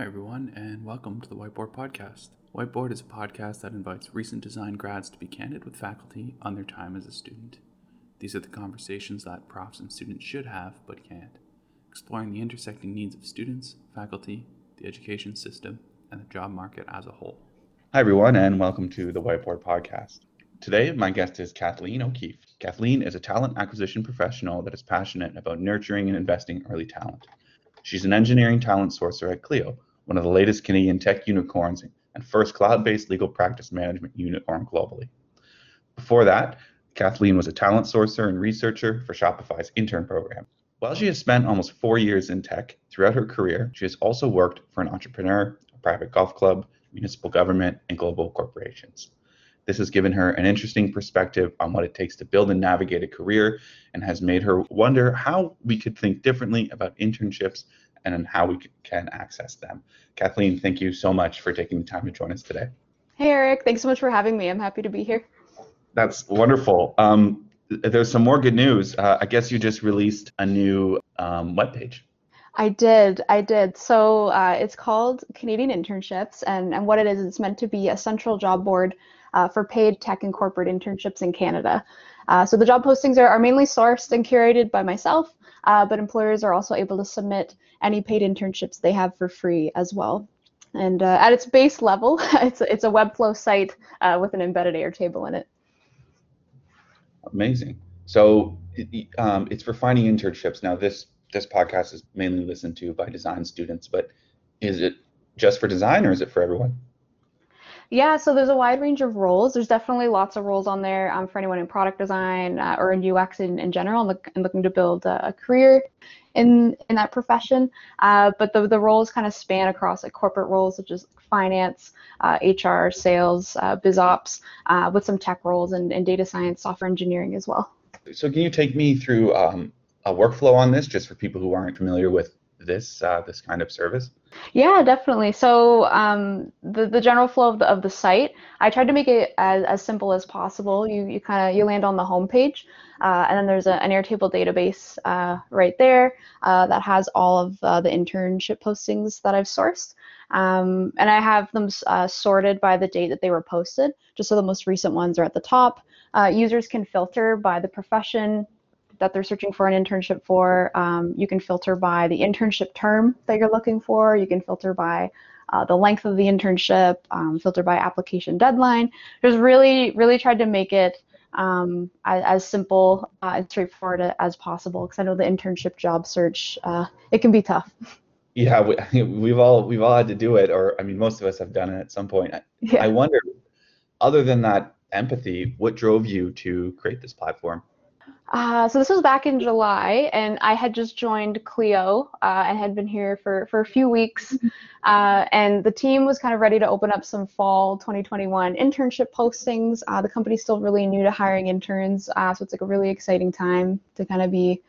Hi everyone, and welcome to the Whiteboard Podcast. Whiteboard is a podcast that invites recent design grads to be candid with faculty on their time as a student. These are the conversations that profs and students should have, but can't. Exploring the intersecting needs of students, faculty, the education system, and the job market as a whole. Hi everyone, and welcome to the Whiteboard Podcast. Today, my guest is Kathleen O'Keefe. Kathleen is a talent acquisition professional that is passionate about nurturing and investing early talent. She's an engineering talent sourcer at Clio, one of the latest Canadian tech unicorns and first cloud-based legal practice management unicorn globally. Before that, Kathleen was a talent sourcer and researcher for Shopify's intern program. While she has spent almost 4 years in tech throughout her career, she has also worked for an entrepreneur, a private golf club, municipal government, and global corporations. This has given her an interesting perspective on what it takes to build and navigate a career and has made her wonder how we could think differently about internships and how we can access them. Kathleen, thank you so much for taking the time to join us today. Hey, Eric. Thanks so much for having me. I'm happy to be here. That's wonderful. There's some more good news. I guess you just released a new webpage. I did. So it's called Canadian Internships, and what it is, it's meant to be a central job board for paid tech and corporate internships in Canada. So the job postings are mainly sourced and curated by myself, but employers are also able to submit any paid internships they have for free as well. And at its base level, it's a Webflow site with an embedded Airtable in it. Amazing. So it's for finding internships. Now this podcast is mainly listened to by design students, but is it just for design or is it for everyone? Yeah, so there's a wide range of roles. There's definitely lots of roles on there for anyone in product design or in UX in general and looking to build a career in that profession. But the roles kind of span across like corporate roles such as finance, HR, sales, biz ops, with some tech roles and data science, software engineering as well. So can you take me through a workflow on this just for people who aren't familiar with this kind of service? Yeah, definitely. So the general flow of the site, I tried to make it as simple as possible. You land on the homepage, and then there's an Airtable database right there that has all of the internship postings that I've sourced, and I have them sorted by the date that they were posted, just so the most recent ones are at the top. Users can filter by the profession that they're searching for an internship for. You can filter by the internship term that you're looking for. You can filter by the length of the internship, filter by application deadline. Just really, really tried to make it as simple and straightforward as possible, because I know the internship job search, it can be tough. Yeah, we've all had to do it, or I mean, most of us have done it at some point. Yeah. I wonder, other than that empathy, what drove you to create this platform? So this was back in July, and I had just joined Clio and had been here for a few weeks, and the team was kind of ready to open up some fall 2021 internship postings. The company's still really new to hiring interns, so it's like a really exciting time to kind of be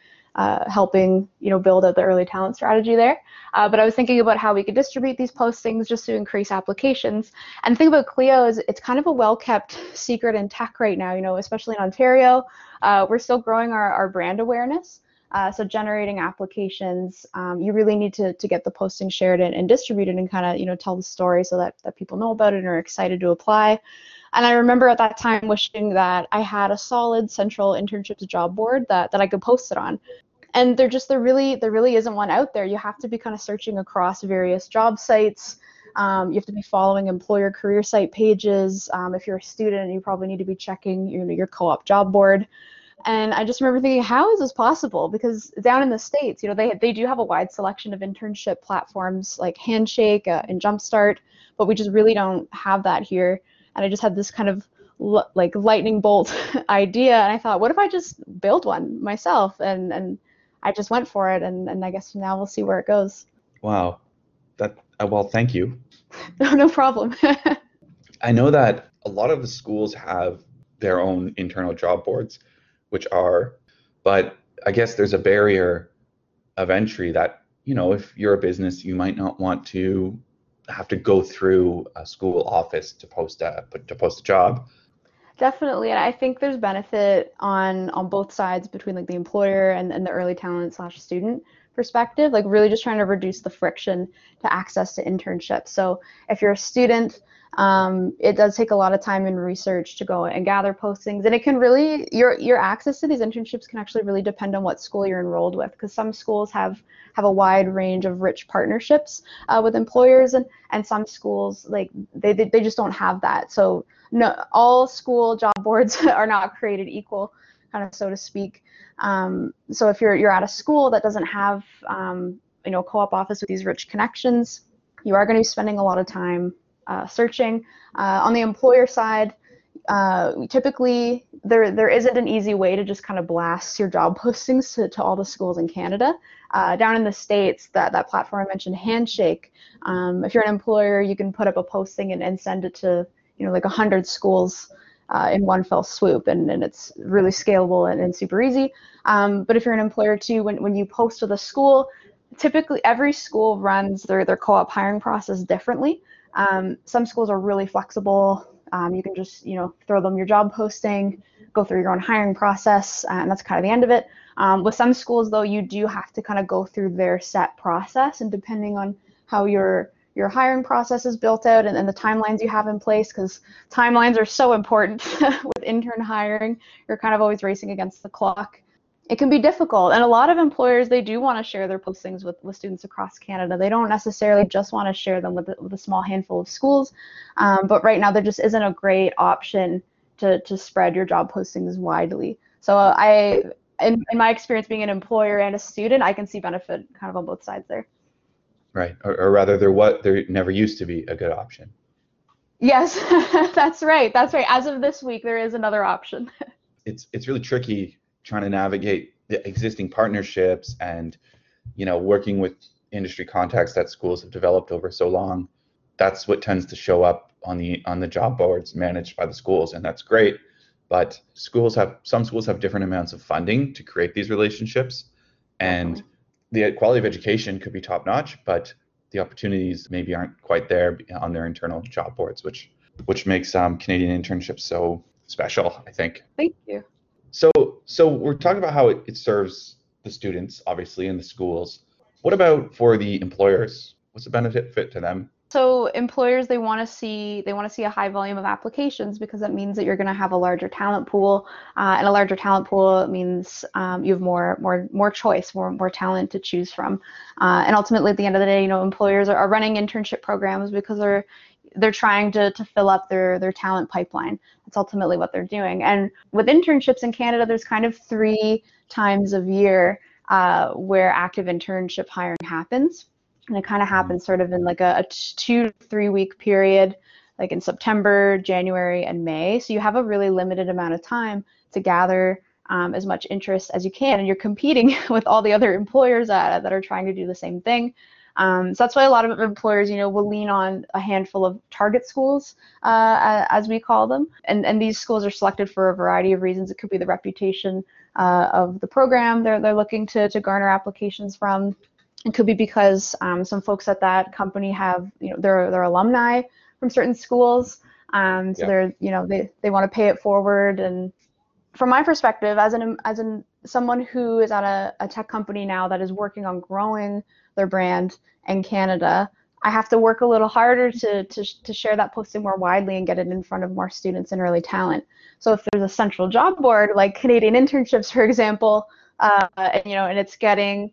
helping build out the early talent strategy there. But I was thinking about how we could distribute these postings just to increase applications. And the thing about Clio is it's kind of a well-kept secret in tech right now, especially in Ontario. We're still growing our brand awareness. So generating applications, you really need to get the posting shared and distributed and kind of tell the story so that people know about it and are excited to apply. And I remember at that time wishing that I had a solid central internships job board that I could post it on. And there really isn't one out there. You have to be kind of searching across various job sites. You have to be following employer career site pages. If you're a student, you probably need to be checking your co-op job board. And I just remember thinking, how is this possible? Because down in the States, they do have a wide selection of internship platforms like Handshake and Jumpstart, but we just really don't have that here. And I just had this kind of lightning bolt idea. And I thought, what if I just build one myself? And I just went for it. And I guess now we'll see where it goes. Wow. Well, thank you. No problem. I know that a lot of the schools have their own internal job boards, but I guess there's a barrier of entry that, if you're a business, you might not want to have to go through a school office to post a job. Definitely. And I think there's benefit on both sides between like the employer and the early talent / student perspective, like really just trying to reduce the friction to access to internships. So if you're a student, it does take a lot of time and research to go and gather postings, and it can really, your access to these internships can actually really depend on what school you're enrolled with, because some schools have a wide range of rich partnerships with employers, and some schools, like they just don't have that. So no, all school job boards are not created equal, kind of, so to speak. So if you're at a school that doesn't have a co-op office with these rich connections, you are going to be spending a lot of time searching. On the employer side, typically there isn't an easy way to just kind of blast your job postings to all the schools in Canada. Down in the States, that platform I mentioned, Handshake, if you're an employer, you can put up a posting and send it to like 100 schools in one fell swoop, and it's really scalable and super easy. But if you're an employer too, when you post to the school, typically every school runs their co-op hiring process differently. Some schools are really flexible. You can just throw them your job posting, go through your own hiring process, and that's kind of the end of it. With some schools, though, you do have to kind of go through their set process, and depending on how your hiring process is built out and the timelines you have in place, because timelines are so important with intern hiring. You're kind of always racing against the clock. It can be difficult, and a lot of employers, they do want to share their postings with students across Canada. They don't necessarily just want to share them with a small handful of schools, but right now there just isn't a great option to spread your job postings widely. So in my experience being an employer and a student, I can see benefit kind of on both sides there. Right, or rather there never used to be a good option. Yes, that's right, that's right. As of this week, there is another option. It's really tricky trying to navigate the existing partnerships and working with industry contacts that schools have developed over so long. That's what tends to show up on the job boards managed by the schools, and that's great, but some schools have different amounts of funding to create these relationships, and the quality of education could be top-notch, but the opportunities maybe aren't quite there on their internal job boards, which makes Canadian internships so special, I think. Thank you. So we're talking about how it serves the students, obviously, in the schools. What about for the employers? What's the benefit to them? So employers, they want to see a high volume of applications, because that means that you're going to have a larger talent pool, and a larger talent pool means you have more choice, more talent to choose from, and ultimately at the end of the day, employers are running internship programs because they're trying to fill up their talent pipeline. That's ultimately what they're doing. And with internships in Canada, there's kind of 3 times of year where active internship hiring happens. And it kind of happens sort of in like a 2-3 week period, like in September, January, and May. So you have a really limited amount of time to gather as much interest as you can. And you're competing with all the other employers that are trying to do the same thing. So that's why a lot of employers, will lean on a handful of target schools, as we call them. And these schools are selected for a variety of reasons. It could be the reputation of the program they're looking to garner applications from. It could be because some folks at that company have, they're alumni from certain schools. So they're, they want to pay it forward. And from my perspective, as someone who is at a tech company now that is working on growing their brand in Canada, I have to work a little harder to share that posting more widely and get it in front of more students and early talent. So if there's a central job board like Canadian Internships, for example, and it's getting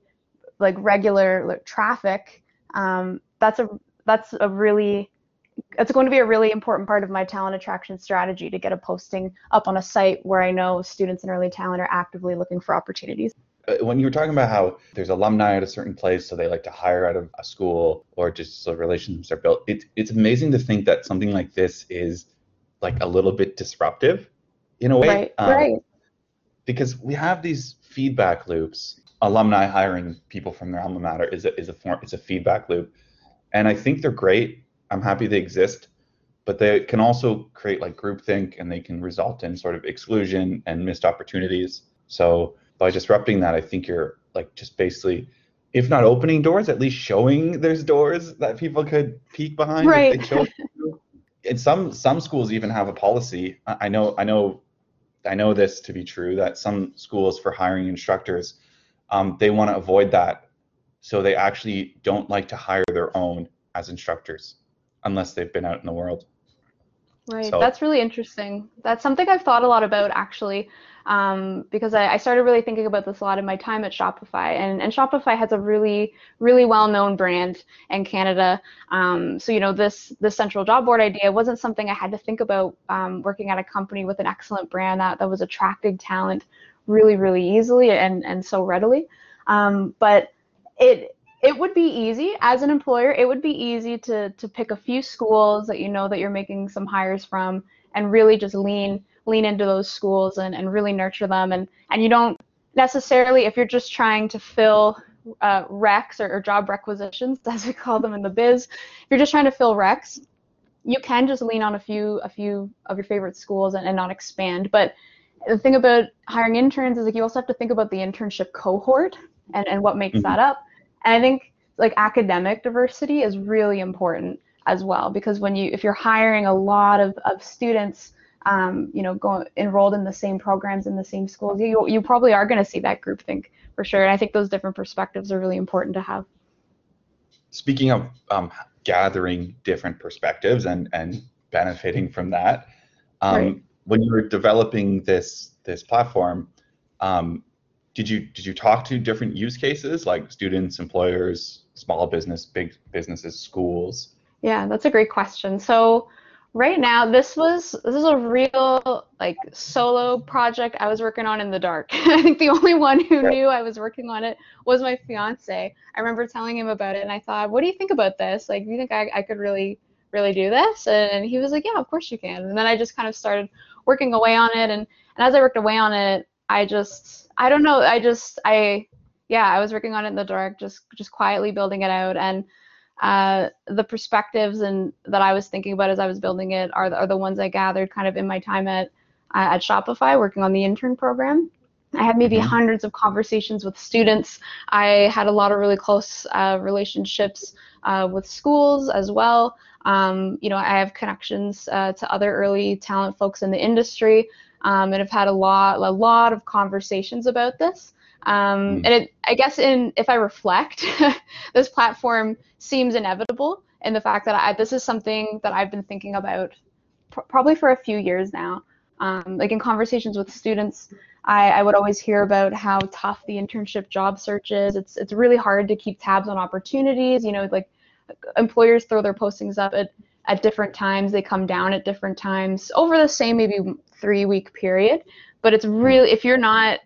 like regular traffic, that's going to be a really important part of my talent attraction strategy, to get a posting up on a site where I know students and early talent are actively looking for opportunities. When you were talking about how there's alumni at a certain place, so they like to hire out of a school, or just so relationships are built, it's amazing to think that something like this is like a little bit disruptive in a way. Right, right. Because we have these feedback loops. Alumni hiring people from their alma mater is a feedback loop. And I think they're great. I'm happy they exist, but they can also create like groupthink, and they can result in sort of exclusion and missed opportunities. So by disrupting that, I think you're like just basically, if not opening doors, at least showing there's doors that people could peek behind. Right. If they chose to. And some schools even have a policy. I know this to be true, that some schools for hiring instructors, they want to avoid that. So they actually don't like to hire their own as instructors unless they've been out in the world. Right. So, that's really interesting. That's something I've thought a lot about, actually, because I started really thinking about this a lot in my time at Shopify. And Shopify has a really, really well-known brand in Canada. So, you know, this central job board idea wasn't something I had to think about working at a company with an excellent brand that was attracting talent really, really easily and so readily. But it would be easy as an employer. It would be easy to pick a few schools that you know that you're making some hires from, and really just lean into those schools and really nurture them. And you don't necessarily, if you're just trying to fill recs or job requisitions, as we call them in the biz, if you're just trying to fill recs, you can just lean on a few of your favorite schools and not expand. But the thing about hiring interns is, like, you also have to think about the internship cohort and what makes that up. And I think, like, academic diversity is really important as well, because if you're hiring a lot of students, you know, enrolled in the same programs in the same schools, you probably are going to see that groupthink for sure. And I think those different perspectives are really important to have. Speaking of gathering different perspectives and benefiting from that, right. When you were developing this platform, did you talk to different use cases, like students, employers, small business, big businesses, schools? Yeah, that's a great question. So right now, this is a real, like, solo project I was working on in the dark. I think the only one who knew I was working on it was my fiance. I remember telling him about it, and I thought, what do you think about this? Like, do you think I could really, really do this? And he was like, yeah, of course you can. And then I just kind of started working away on it. And as I worked away on it, I was working on it in the dark, just quietly building it out. And the perspectives and that I was thinking about as I was building it are the ones I gathered kind of in my time at Shopify working on the intern program. I had maybe hundreds of conversations with students. I had a lot of really close relationships with schools as well. You know, I have connections to other early talent folks in the industry, and have had a lot of conversations about this. If I reflect, this platform seems inevitable in the fact that this is something that I've been thinking about probably for a few years now. Like, in conversations with students, I would always hear about how tough the internship job search is. It's really hard to keep tabs on opportunities. You know, like, employers throw their postings up at different times. They come down at different times over the same maybe 3-week period. But it's really, if you're not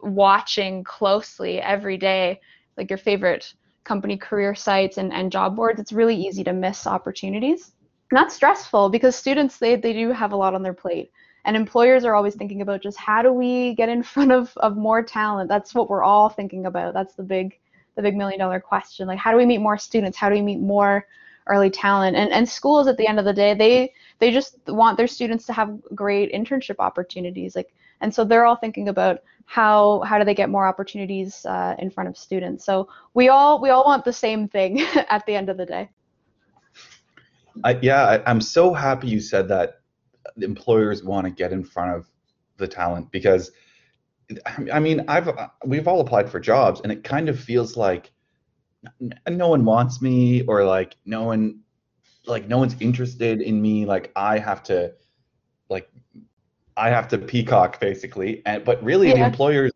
watching closely every day, like your favorite company career sites and job boards, it's really easy to miss opportunities. And that's stressful because students, they do have a lot on their plate. And employers are always thinking about just how do we get in front of more talent? That's what we're all thinking about. That's the big $1 million question. Like, how do we meet more students? How do we meet more early talent? And schools, at the end of the day, they just want their students to have great internship opportunities. Like, and so they're all thinking about how do they get more opportunities in front of students. So we all want the same thing at the end of the day. I'm so happy you said that. The employers want to get in front of the talent, because I mean, we've all applied for jobs, and it kind of feels like no one wants me, or like no one's interested in me. Like, I have to peacock, basically. And but really, the employers,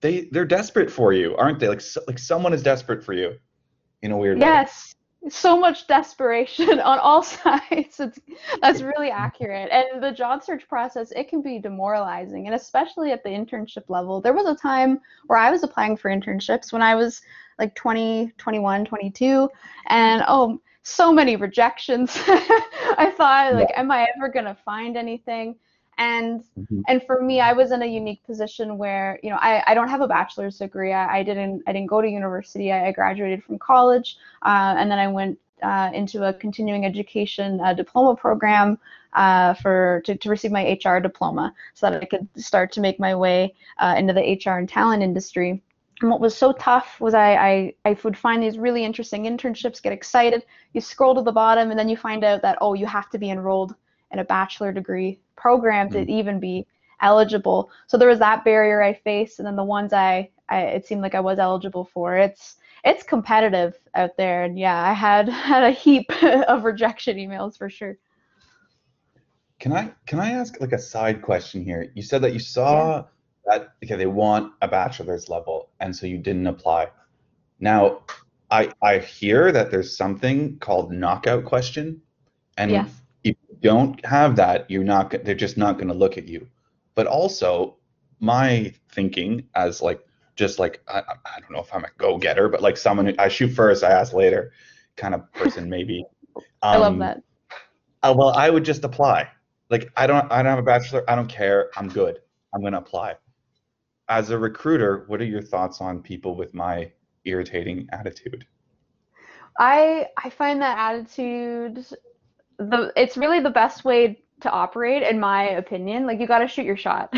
they're desperate for you, aren't they? Like someone is desperate for you, in a weird way. Yes. So much desperation on all sides. That's really accurate. And the job search process, it can be demoralizing, and especially at the internship level. There was a time where I was applying for internships when I was like 20, 21, 22, and so many rejections. I thought, like, am I ever gonna find anything? And for me, I was in a unique position where, you know, I don't have a bachelor's degree. I didn't go to university. I graduated from college, and then I went into a continuing education diploma program to receive my HR diploma so that I could start to make my way into the HR and talent industry. And what was so tough was I would find these really interesting internships, get excited, you scroll to the bottom, and then you find out that, oh, you have to be enrolled in a bachelor degree program to even be eligible. So there was that barrier I faced, and then the ones it seemed like I was eligible for. It's competitive out there, and yeah, I had a heap of rejection emails for sure. Can I ask like a side question here? You said that you saw that, okay, they want a bachelor's level, and so you didn't apply. Now, I hear that there's something called knockout question, and if you don't have that, they're just not going to look at you. But also, my thinking as like, just like, I don't know if I'm a go-getter, but like someone who, I shoot first, I ask later kind of person maybe. I love that. Well, I would just apply. Like, I don't have a bachelor. I don't care. I'm good. I'm going to apply. As a recruiter, what are your thoughts on people with my irritating attitude? I find that attitude, it's really the best way to operate, in my opinion. Like, you got to shoot your shot.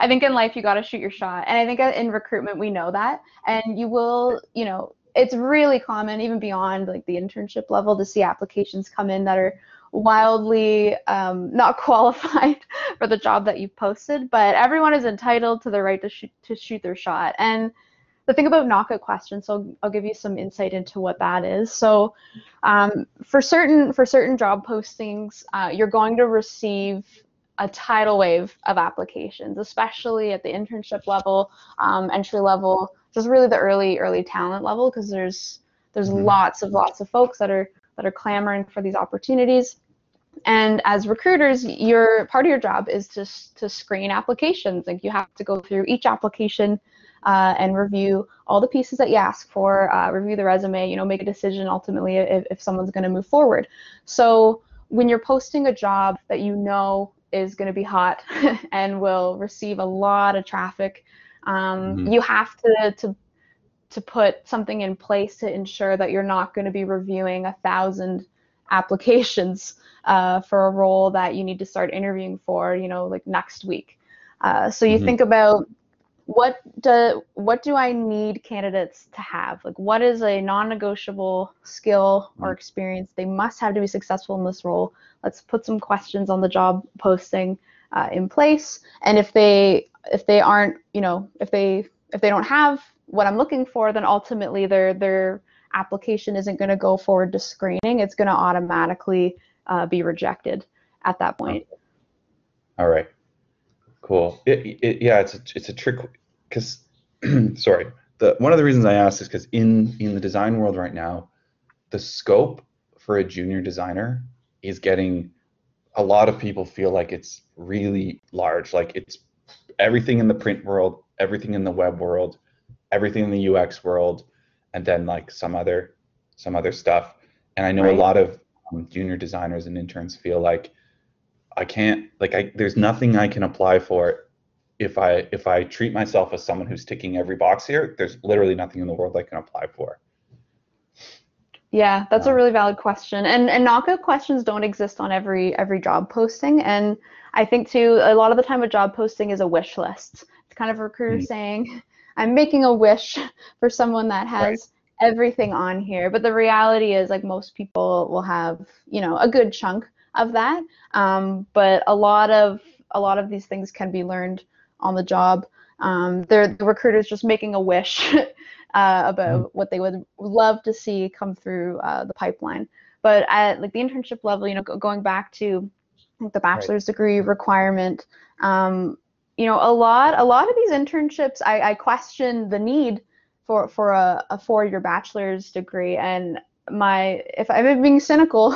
I think in life, you got to shoot your shot. And I think in recruitment, we know that. And you will, you know, it's really common, even beyond like the internship level, to see applications come in that are wildly not qualified for the job that you posted, but everyone is entitled to the right to shoot their shot. And the thing about knockout questions, so I'll give you some insight into what that is. So for certain job postings, you're going to receive a tidal wave of applications, especially at the internship level, entry level, just really the early talent level, because there's lots of folks that are clamoring for these opportunities. And as recruiters, part of your job is to screen applications. Like, you have to go through each application and review all the pieces that you ask for, review the resume, you know, make a decision ultimately if someone's going to move forward. So when you're posting a job that you know is going to be hot and will receive a lot of traffic, you have to put something in place to ensure that you're not going to be reviewing 1,000 applications for a role that you need to start interviewing for, you know, like next week. So you think about, what do I need candidates to have? Like, what is a non-negotiable skill or experience they must have to be successful in this role? Let's put some questions on the job posting in place. And if they aren't, you know, if they don't have what I'm looking for, then ultimately their application isn't going to go forward to screening. It's going to automatically be rejected at that point. All right, cool. It's a trick, because sorry, one of the reasons I asked is because in the design world right now, the scope for a junior designer is getting, a lot of people feel like it's really large, like it's everything in the print world, everything in the web world, everything in the UX world, and then like some other stuff. And I know a lot of junior designers and interns feel like there's nothing I can apply for if I treat myself as someone who's ticking every box here. There's literally nothing in the world I can apply for. Yeah, that's a really valid question. And knockout questions don't exist on every job posting. And I think too, a lot of the time a job posting is a wish list. It's kind of a recruiter saying, I'm making a wish for someone that has everything on here. But the reality is, like, most people will have, you know, a good chunk of that. But a lot of these things can be learned on the job. The recruiter's just making a wish about what they would love to see come through the pipeline. But at like the internship level, you know, going back to like the bachelor's degree requirement, you know, a lot of these internships, I question the need for a 4-year bachelor's degree. And if I'm being cynical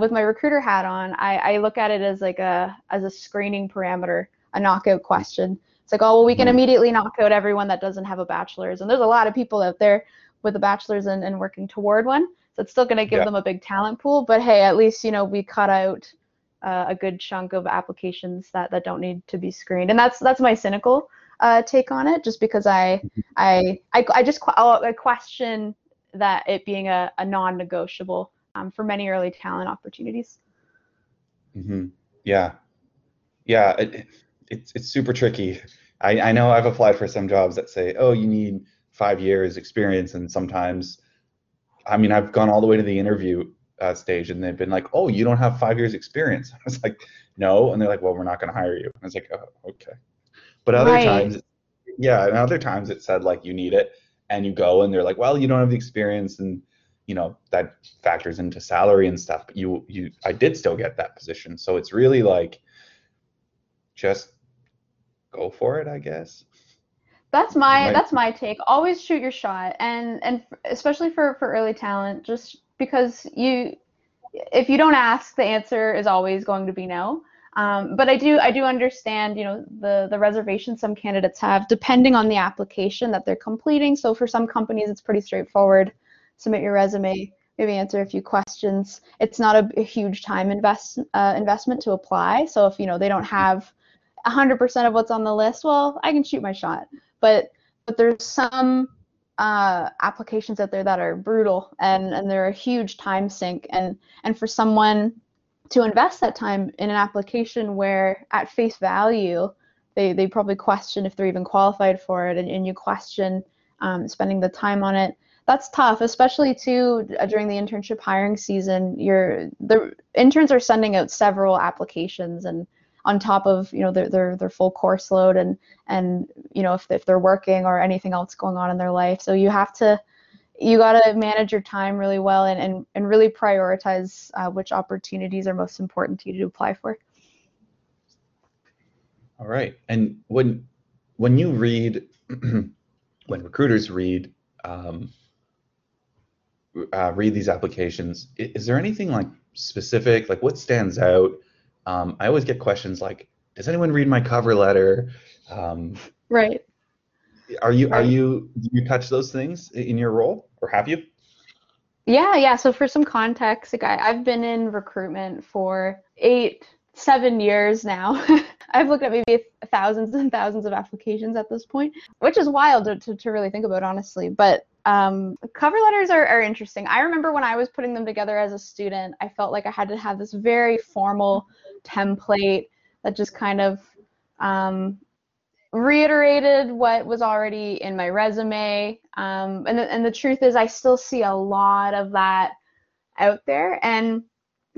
with my recruiter hat on, I look at it as like a screening parameter, a knockout question. It's like, oh, well, we can immediately knock out everyone that doesn't have a bachelor's. And there's a lot of people out there with a bachelor's and working toward one. So it's still going to give them a big talent pool. But hey, at least, you know, we cut out a good chunk of applications that don't need to be screened. And that's my cynical take on it, just because I question that it being a non-negotiable for many early talent opportunities. Yeah, it's super tricky. I know I've applied for some jobs that say, oh, you need 5 years experience, and sometimes, I mean, I've gone all the way to the interview stage and they've been like, oh, you don't have 5 years experience. I was like, no. And they're like, well, we're not going to hire you. And I was like, oh, okay. But other times, yeah. And other times it said like, you need it, and you go and they're like, well, you don't have the experience. And, you know, that factors into salary and stuff, but I did still get that position. So it's really like, just go for it, I guess. That's my take. Always shoot your shot, and especially for early talent, just because if you don't ask, the answer is always going to be no. But I do understand, you know, the reservations some candidates have depending on the application that they're completing. So for some companies, it's pretty straightforward. Submit your resume, maybe answer a few questions. It's not a huge time investment to apply. So if, you know, they don't have 100% of what's on the list, well, I can shoot my shot. But there's some applications out there that are brutal, and they're a huge time sink. And for someone to invest that time in an application where at face value, they probably question if they're even qualified for it, and you question spending the time on it, that's tough, especially too during the internship hiring season. The interns are sending out several applications, and on top of, you know, their full course load, and you know, if they're working or anything else going on in their life. So you gotta manage your time really well, and really prioritize which opportunities are most important to you to apply for. All right. And when you read, when recruiters read these applications, is there anything like specific, like what stands out? I always get questions like, "Does anyone read my cover letter?" Right. Do you touch those things in your role, or have you? Yeah. So for some context, like I've been in recruitment for 7 years now. I've looked at maybe thousands and thousands of applications at this point, which is wild to really think about, honestly. But cover letters are interesting. I remember when I was putting them together as a student, I felt like I had to have this very formal template that just kind of reiterated what was already in my resume. And the truth is, I still see a lot of that out there. And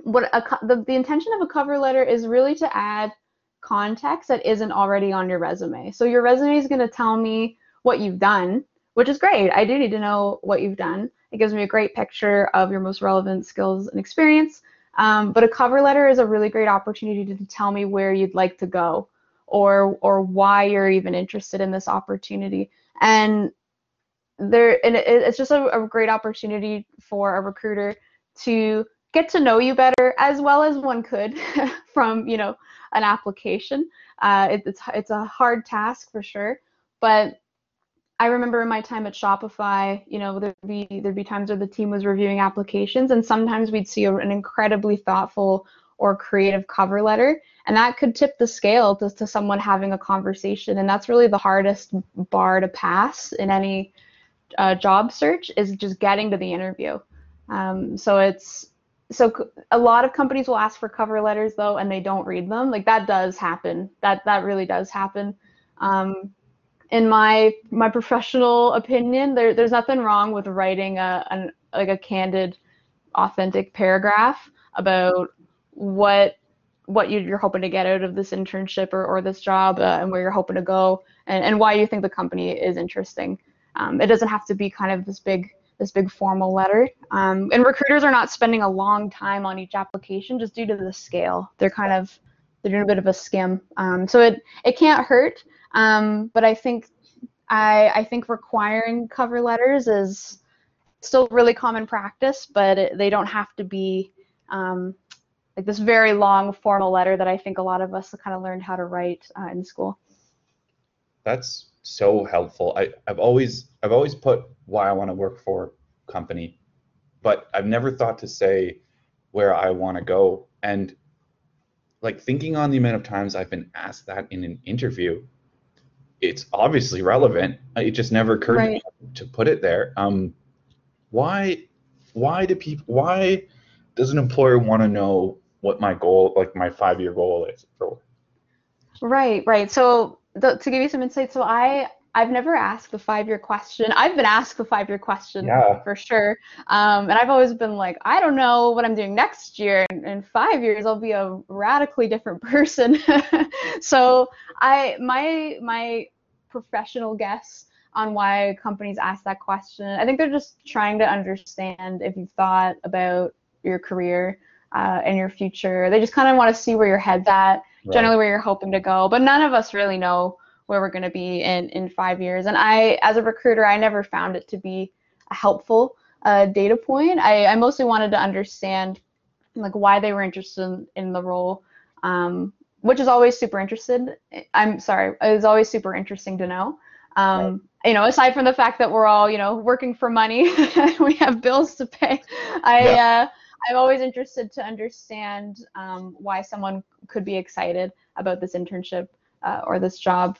the intention of a cover letter is really to add context that isn't already on your resume. So your resume is going to tell me what you've done, which is great. I do need to know what you've done. It gives me a great picture of your most relevant skills and experience. But a cover letter is a really great opportunity to tell me where you'd like to go, or why you're even interested in this opportunity. And it's just a great opportunity for a recruiter to get to know you better, as well as one could from, you know, an application. It's a hard task for sure, but I remember in my time at Shopify, you know, there'd be times where the team was reviewing applications, and sometimes we'd see an incredibly thoughtful or creative cover letter, and that could tip the scale to someone having a conversation. And that's really the hardest bar to pass in any job search, is just getting to the interview. So a lot of companies will ask for cover letters though, and they don't read them. Like that does happen. That really does happen. In my professional opinion, there's nothing wrong with writing a candid, authentic paragraph about what you're hoping to get out of this internship or this job, and where you're hoping to go, and why you think the company is interesting. It doesn't have to be kind of this big formal letter. And recruiters are not spending a long time on each application just due to the scale. They're doing a bit of a skim. So it can't hurt. But I think requiring cover letters is still really common practice, but they don't have to be like this very long formal letter that I think a lot of us kind of learned how to write in school. That's so helpful. I've always put why I want to work for a company, but I've never thought to say where I want to go. And like thinking on the amount of times I've been asked that in an interview, it's obviously relevant. It just never occurred to me to put it there. Why does an employer want to know what my goal, like my 5-year goal is? Right. So to give you some insight, so I I've never asked the five-year question. I've been asked the five-year question for sure. And I've always been like, I don't know what I'm doing next year. In 5 years, I'll be a radically different person. So my professional guess on why companies ask that question, I think they're just trying to understand if you've thought about your career and your future. They just kind of want to see where your head's at, right, generally where you're hoping to go. But none of us really know where we're going to be in 5 years. And I, as a recruiter, I never found it to be a helpful data point. I mostly wanted to understand like why they were interested in the role, which is always super is always super interesting to know. Right. You know, aside from the fact that we're all, you know, working for money, we have bills to pay. I'm always interested to understand why someone could be excited about this internship or this job,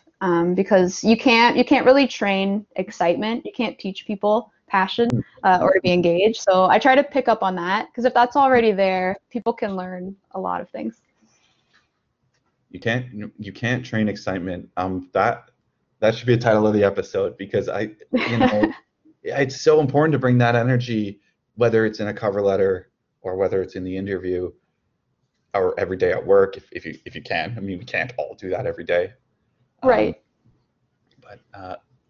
because you can't really train excitement. You can't teach people passion or to be engaged. So I try to pick up on that, because if that's already there, people can learn a lot of things. You can't train excitement. That should be the title of the episode, because it's so important to bring that energy, whether it's in a cover letter or whether it's in the interview or every day at work, if you can. I mean, we can't all do that every day. Right.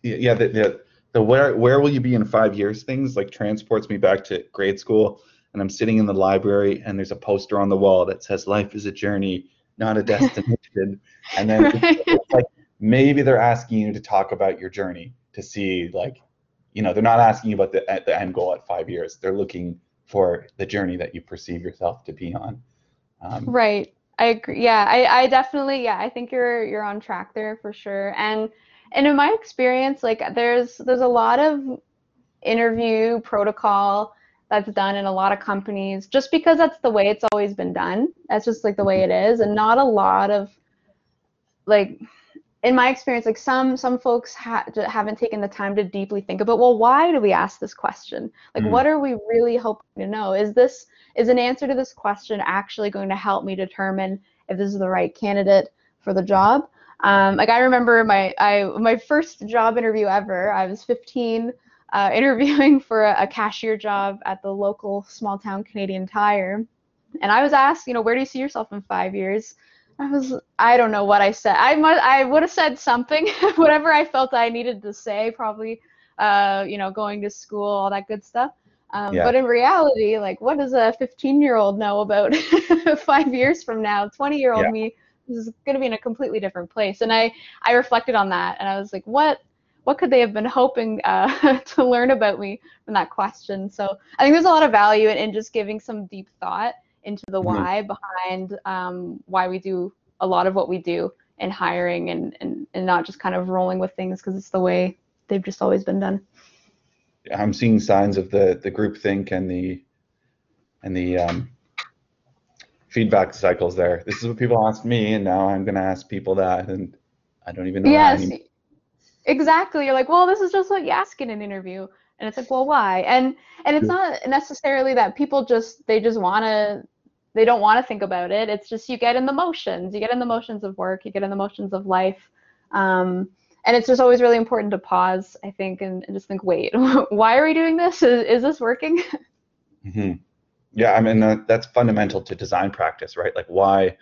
The where will you be in 5 years things like transports me back to grade school, and I'm sitting in the library and there's a poster on the wall that says life is a journey, not a destination. And then it's like, maybe they're asking you to talk about your journey to see, like, you know, they're not asking you about the end goal at 5 years. They're looking for the journey that you perceive yourself to be on. Right. I agree. Yeah, I definitely. Yeah, I think you're on track there for sure. And in my experience, like there's a lot of interview protocol that's done in a lot of companies just because that's the way it's always been done. That's just like the way it is, and not a lot of like. In my experience, like some folks haven't taken the time to deeply think about, well, why do we ask this question? Like, what are we really hoping to know? Is an answer to this question actually going to help me determine if this is the right candidate for the job? Like, I remember my first job interview ever. I was 15, interviewing for a cashier job at the local small town Canadian Tire, and I was asked, you know, where do you see yourself in 5 years? I don't know what I said. I would have said something, whatever I felt I needed to say, probably, you know, going to school, all that good stuff. But in reality, like, what does a 15-year-old know about 5 years from now? 20-year-old me is going to be in a completely different place. And I reflected on that, and I was like, what could they have been hoping to learn about me from that question? So I think there's a lot of value in just giving some deep thought into the why behind why we do a lot of what we do in hiring, and not just kind of rolling with things because it's the way they've just always been done. I'm seeing signs of the groupthink and the feedback cycles there. This is what people ask me, and now I'm going to ask people that, and I don't even know. Yes, exactly. You're like, well, this is just what you ask in an interview. And it's like, well, why? And it's not necessarily that people they don't want to think about it. It's just, you get in the motions. You get in the motions of work. You get in the motions of life. And it's just always really important to pause, I think, and just think, wait, why are we doing this? Is this working? Yeah, I mean, that's fundamental to design practice, right? Like, why?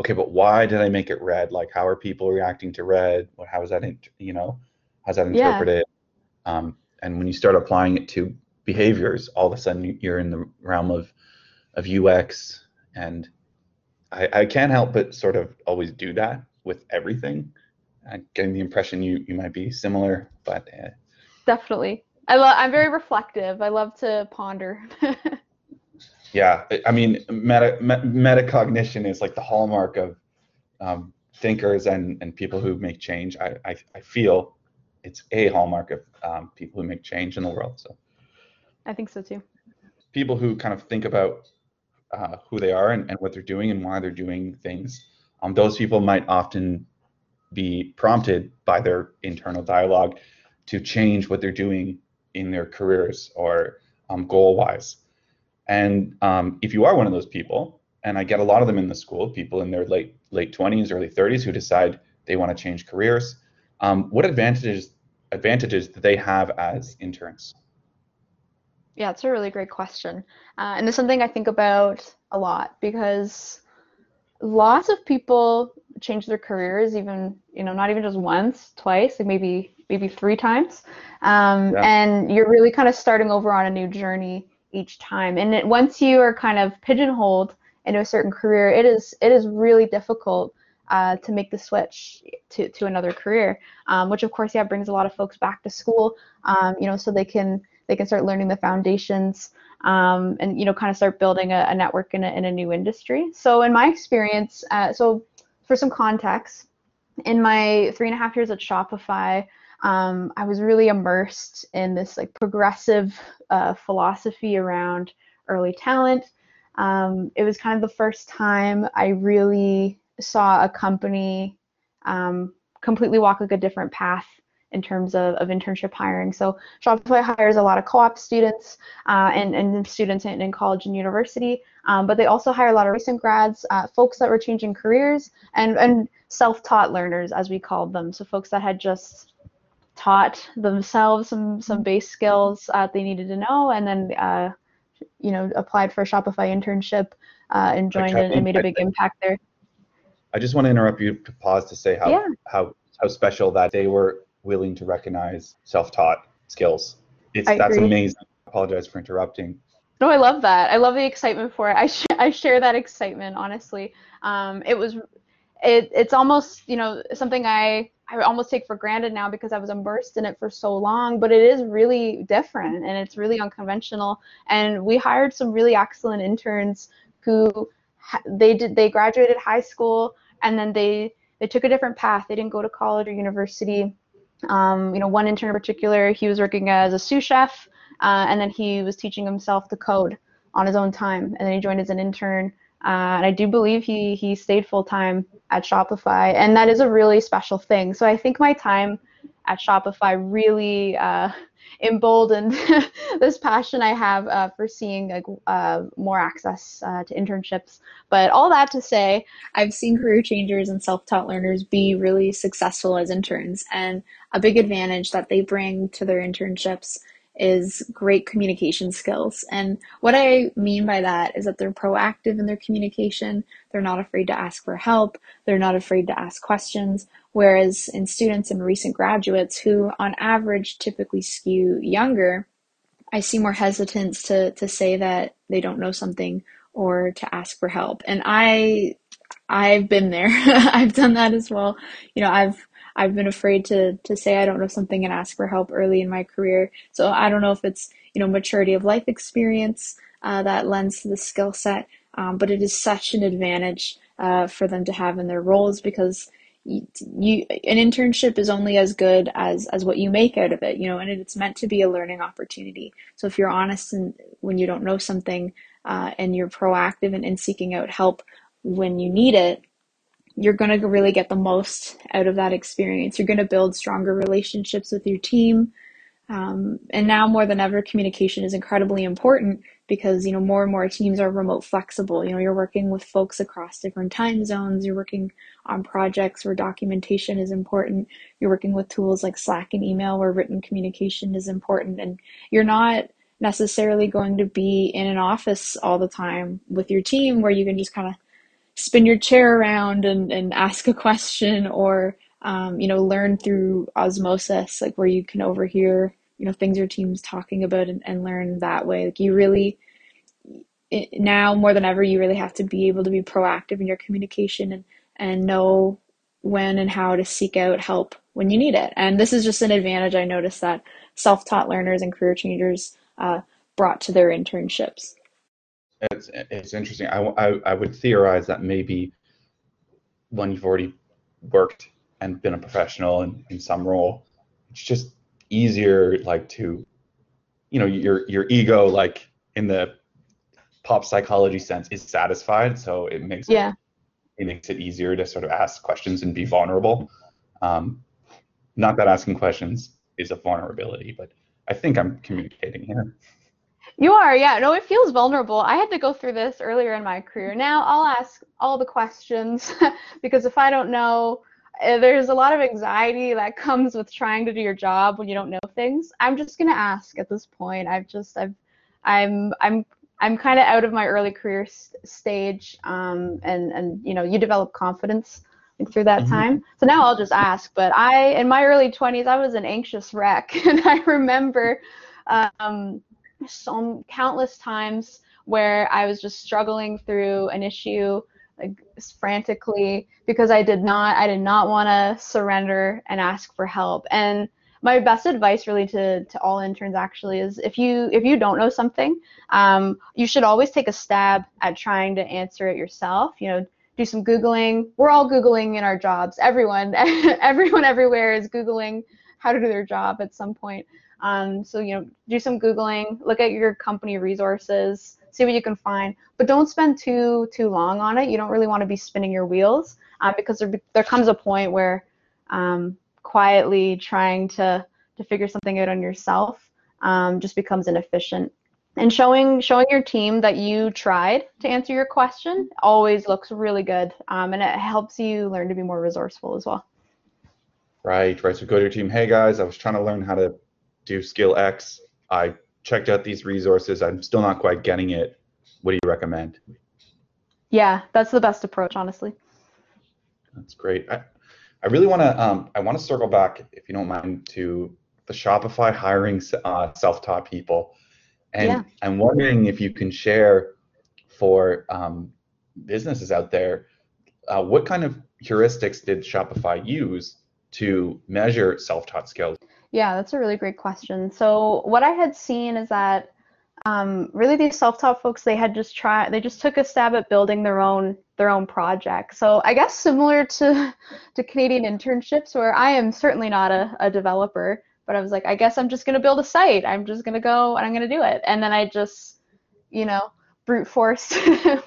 Okay, but why did I make it red? Like, how are people reacting to red? How is that, how's that interpreted? Yeah. And when you start applying it to behaviors, all of a sudden you're in the realm of UX. And I can't help but sort of always do that with everything. I'm getting the impression you might be similar, but. Definitely. I'm very reflective. I love to ponder. Yeah. I mean, metacognition is like the hallmark of thinkers and people who make change. I feel it's a hallmark of people who make change in the world. So I think so too. People who kind of think about who they are and what they're doing and why they're doing things, those people might often be prompted by their internal dialogue to change what they're doing in their careers or goal-wise. And if you are one of those people, and I get a lot of them in the school, people in their late 20s, early 30s who decide they want to change careers, what advantages advantages that they have as interns? Yeah, it's a really great question. And it's something I think about a lot, because lots of people change their careers, even, you know, not even just once, twice, like maybe three times. And you're really kind of starting over on a new journey each time. And it, once you are kind of pigeonholed into a certain career, it is really difficult to make the switch to another career, which of course, yeah, brings a lot of folks back to school, you know, so they can start learning the foundations, and, you know, kind of start building a network in a new industry. So in my experience, so for some context, in my 3.5 years at Shopify, I was really immersed in this like progressive philosophy around early talent. It was kind of the first time I really saw a company completely walk like a different path in terms of internship hiring. So Shopify hires a lot of co-op students and students in college and university, but they also hire a lot of recent grads, folks that were changing careers, and self-taught learners, as we called them. So folks that had just taught themselves some base skills they needed to know, and then you know, applied for a Shopify internship and joined in and made a big impact there. I just want to interrupt you to pause to say how special that they were willing to recognize self-taught skills. That's amazing. I apologize for interrupting. No, I love that. I love the excitement for it. I share that excitement, honestly. It's almost, you know, something I almost take for granted now because I was immersed in it for so long, but it is really different and it's really unconventional. And we hired some really excellent interns who they graduated high school and then they took a different path. They didn't go to college or university. You know, one intern in particular, he was working as a sous chef, and then he was teaching himself to code on his own time, and then he joined as an intern, and I do believe he stayed full-time at Shopify, and that is a really special thing. So I think my time at Shopify really emboldened this passion I have for seeing like more access to internships. But all that to say, I've seen career changers and self-taught learners be really successful as interns, and a big advantage that they bring to their internships is great communication skills. And what I mean by that is that they're proactive in their communication. They're not afraid to ask for help. They're not afraid to ask questions. Whereas in students and recent graduates who on average typically skew younger, I see more hesitance to say that they don't know something or to ask for help. And I've been there. I've done that as well. You know, I've been afraid to say I don't know something and ask for help early in my career. So I don't know if it's, you know, maturity of life experience that lends to the skill set, but it is such an advantage for them to have in their roles, because an internship is only as good as what you make out of it, you know, and it's meant to be a learning opportunity. So if you're honest and when you don't know something and you're proactive and in seeking out help when you need it, you're going to really get the most out of that experience. You're going to build stronger relationships with your team. And now more than ever, communication is incredibly important because, you know, more and more teams are remote flexible. You know, you're working with folks across different time zones. You're working on projects where documentation is important. You're working with tools like Slack and email where written communication is important. And you're not necessarily going to be in an office all the time with your team where you can just kind of spin your chair around and ask a question or, you know, learn through osmosis, like where you can overhear, you know, things your team's talking about and learn that way. Like you really, now more than ever, you really have to be able to be proactive in your communication and know when and how to seek out help when you need it. And this is just an advantage I noticed that self-taught learners and career changers brought to their internships. It's interesting. I would theorize that maybe when you've already worked and been a professional in some role, it's just easier, like to, you know, your ego, like in the pop psychology sense, is satisfied. So it makes it easier to sort of ask questions and be vulnerable. Not that asking questions is a vulnerability, but I think I'm communicating here. You are, yeah. No, it feels vulnerable. I had to go through this earlier in my career. Now I'll ask all the questions because if I don't know, There's a lot of anxiety that comes with trying to do your job when you don't know things. I'm just gonna ask at this point. I'm kind of out of my early career stage, and you know, you develop confidence through that time. So now I'll just ask. But I, in my early 20s, I was an anxious wreck, and I remember some countless times where I was just struggling through an issue like frantically because I did not want to surrender and ask for help. And my best advice really to all interns actually is if you don't know something, you should always take a stab at trying to answer it yourself. You know, do some Googling. We're all Googling in our jobs. Everyone everywhere is Googling how to do their job at some point. So, you know, do some Googling, look at your company resources, see what you can find, but don't spend too long on it. You don't really want to be spinning your wheels, because there comes a point where quietly trying to figure something out on yourself just becomes inefficient. And showing your team that you tried to answer your question always looks really good, and it helps you learn to be more resourceful as well. Right, so go to your team, hey guys, I was trying to learn how to do skill X. I checked out these resources. I'm still not quite getting it. What do you recommend? Yeah, that's the best approach, honestly. That's great. I really want to circle back, if you don't mind, to the Shopify hiring self-taught people. And yeah. I'm wondering if you can share for businesses out there, what kind of heuristics did Shopify use to measure self-taught skills? Yeah, that's a really great question. So what I had seen is that really these self-taught folks, they just took a stab at building their own project. So I guess similar to Canadian Internships, where I am certainly not a developer, but I was like, I guess I'm just going to build a site. I'm just going to go and I'm going to do it. And then I just, you know, brute forced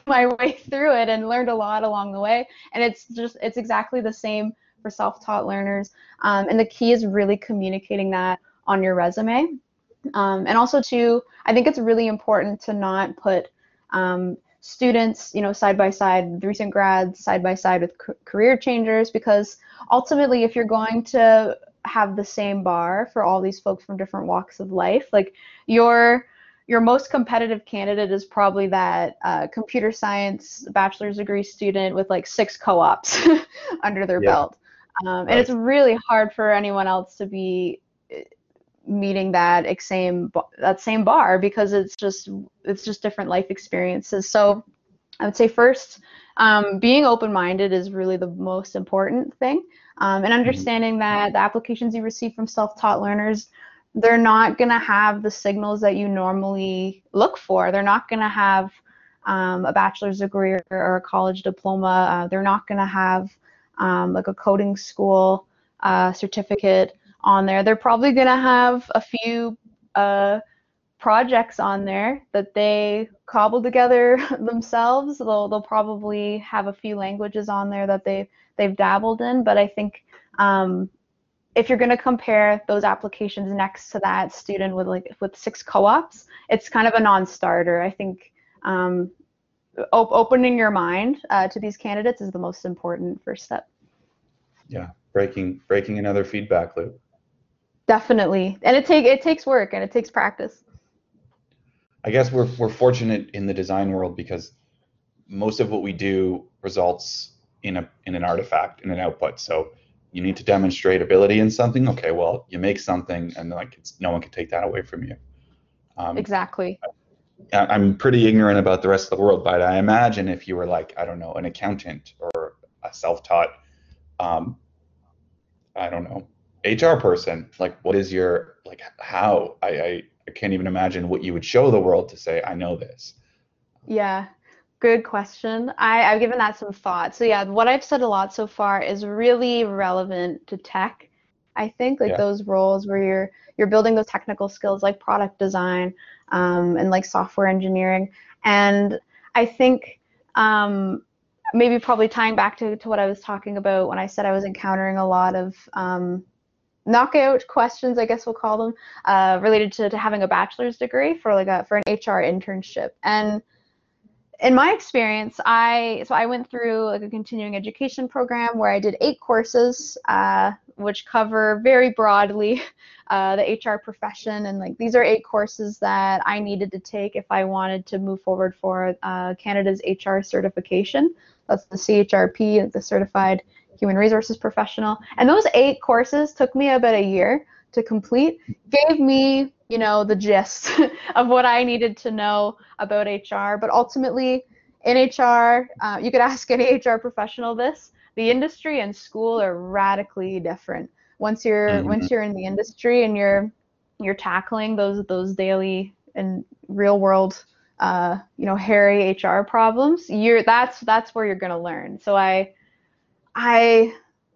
my way through it and learned a lot along the way. And it's exactly the same for self-taught learners. And the key is really communicating that on your resume. And also too, I think it's really important to not put students, you know, side by side, recent grads side by side with career changers, because ultimately if you're going to have the same bar for all these folks from different walks of life, like your most competitive candidate is probably that computer science bachelor's degree student with like 6 co-ops under their belt. And it's really hard for anyone else to be meeting that same bar, because it's just different life experiences. So I would say first, being open-minded is really the most important thing, and understanding that the applications you receive from self-taught learners, they're not going to have the signals that you normally look for. They're not going to have a bachelor's degree or a college diploma. They're not going to have like a coding school certificate on there. They're probably going to have a few projects on there that they cobbled together themselves. They'll probably have a few languages on there that they've dabbled in. But I think if you're going to compare those applications next to that student with 6 co-ops, it's kind of a non-starter. I think opening your mind to these candidates is the most important first step. Yeah, breaking another feedback loop. Definitely, and it takes work and it takes practice. I guess we're fortunate in the design world, because most of what we do results in an artifact, in an output. So you need to demonstrate ability in something. Okay, well, you make something, and like no one can take that away from you. Exactly. I'm pretty ignorant about the rest of the world, but I imagine if you were like, I don't know, an accountant or a self-taught, I don't know, HR person, like what is your, like how? I can't even imagine what you would show the world to say, I know this. Yeah. Good question. I've given that some thought. So yeah, what I've said a lot so far is really relevant to tech, I think, like those roles where you're building those technical skills like product design and like software engineering. And I think maybe probably tying back to what I was talking about when I said I was encountering a lot of knockout questions, I guess we'll call them, related to having a bachelor's degree for an HR internship. And in my experience, I went through like a continuing education program where I did 8 courses, which cover very broadly the HR profession, and like these are 8 courses that I needed to take if I wanted to move forward for Canada's HR certification. That's the CHRP, the Certified Human Resources Professional, and those 8 courses took me about a year to complete. Gave me, you know, the gist of what I needed to know about HR. But ultimately, in HR, you could ask any HR professional this: the industry and school are radically different. Once you're once you're in the industry and you're tackling those daily and real world, you know, hairy HR problems, that's where you're gonna learn. So I